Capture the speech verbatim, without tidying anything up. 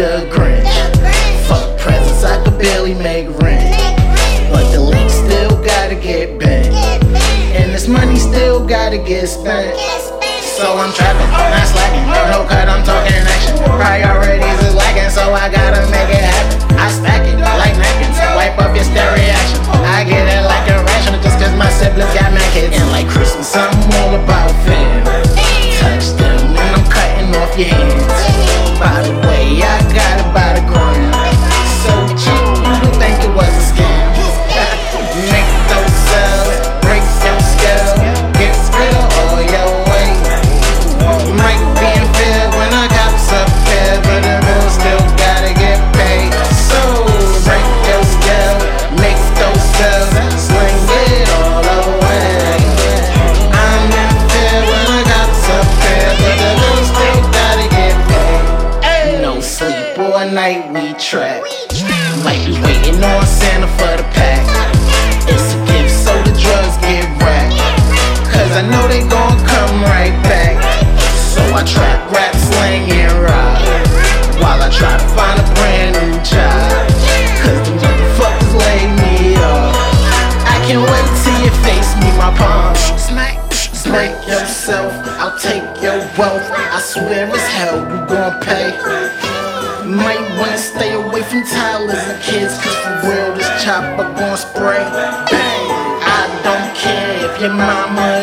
the Grinch. Fuck presents, I could barely make rent. But the link still gotta get bent. And this money still gotta get spent. So I'm trapping, not slacking. No cut, I'm talking action. Priorities is lacking, so I gotta make it happen. I stack it like napkins, wipe up your stare reaction. I get it like irrational just cause my siblings got mad kids. And like Christmas, I'm all about fam. Touch them and I'm cutting off your hands. By the way, I got about a grand. So cheap, you would think it was a scam. Make those sales, break your scale. Get real all your way. Might be unfair when I got what's up there, but the bills still gotta get paid. So break your scale, make those sales, sling it all away. I'm unfair when I got what's up there, but the bills still gotta get paid. No sleep all night, we trap. Might be waiting on Santa for the pack. It's a gift, so the drugs get wrapped. Cause I know they gon' come right back. So I trap, rap, sling, and rock, while I try to find a brand new job. Cause the motherfuckers lay me off. I can't wait till you face me, my palm. Smack, smack yourself, I'll take your wealth. I swear as hell you gon' pay. Might wanna stay away from toddlers and kids, cause for real this chopper gon' spray. Bang, I don't care if your mama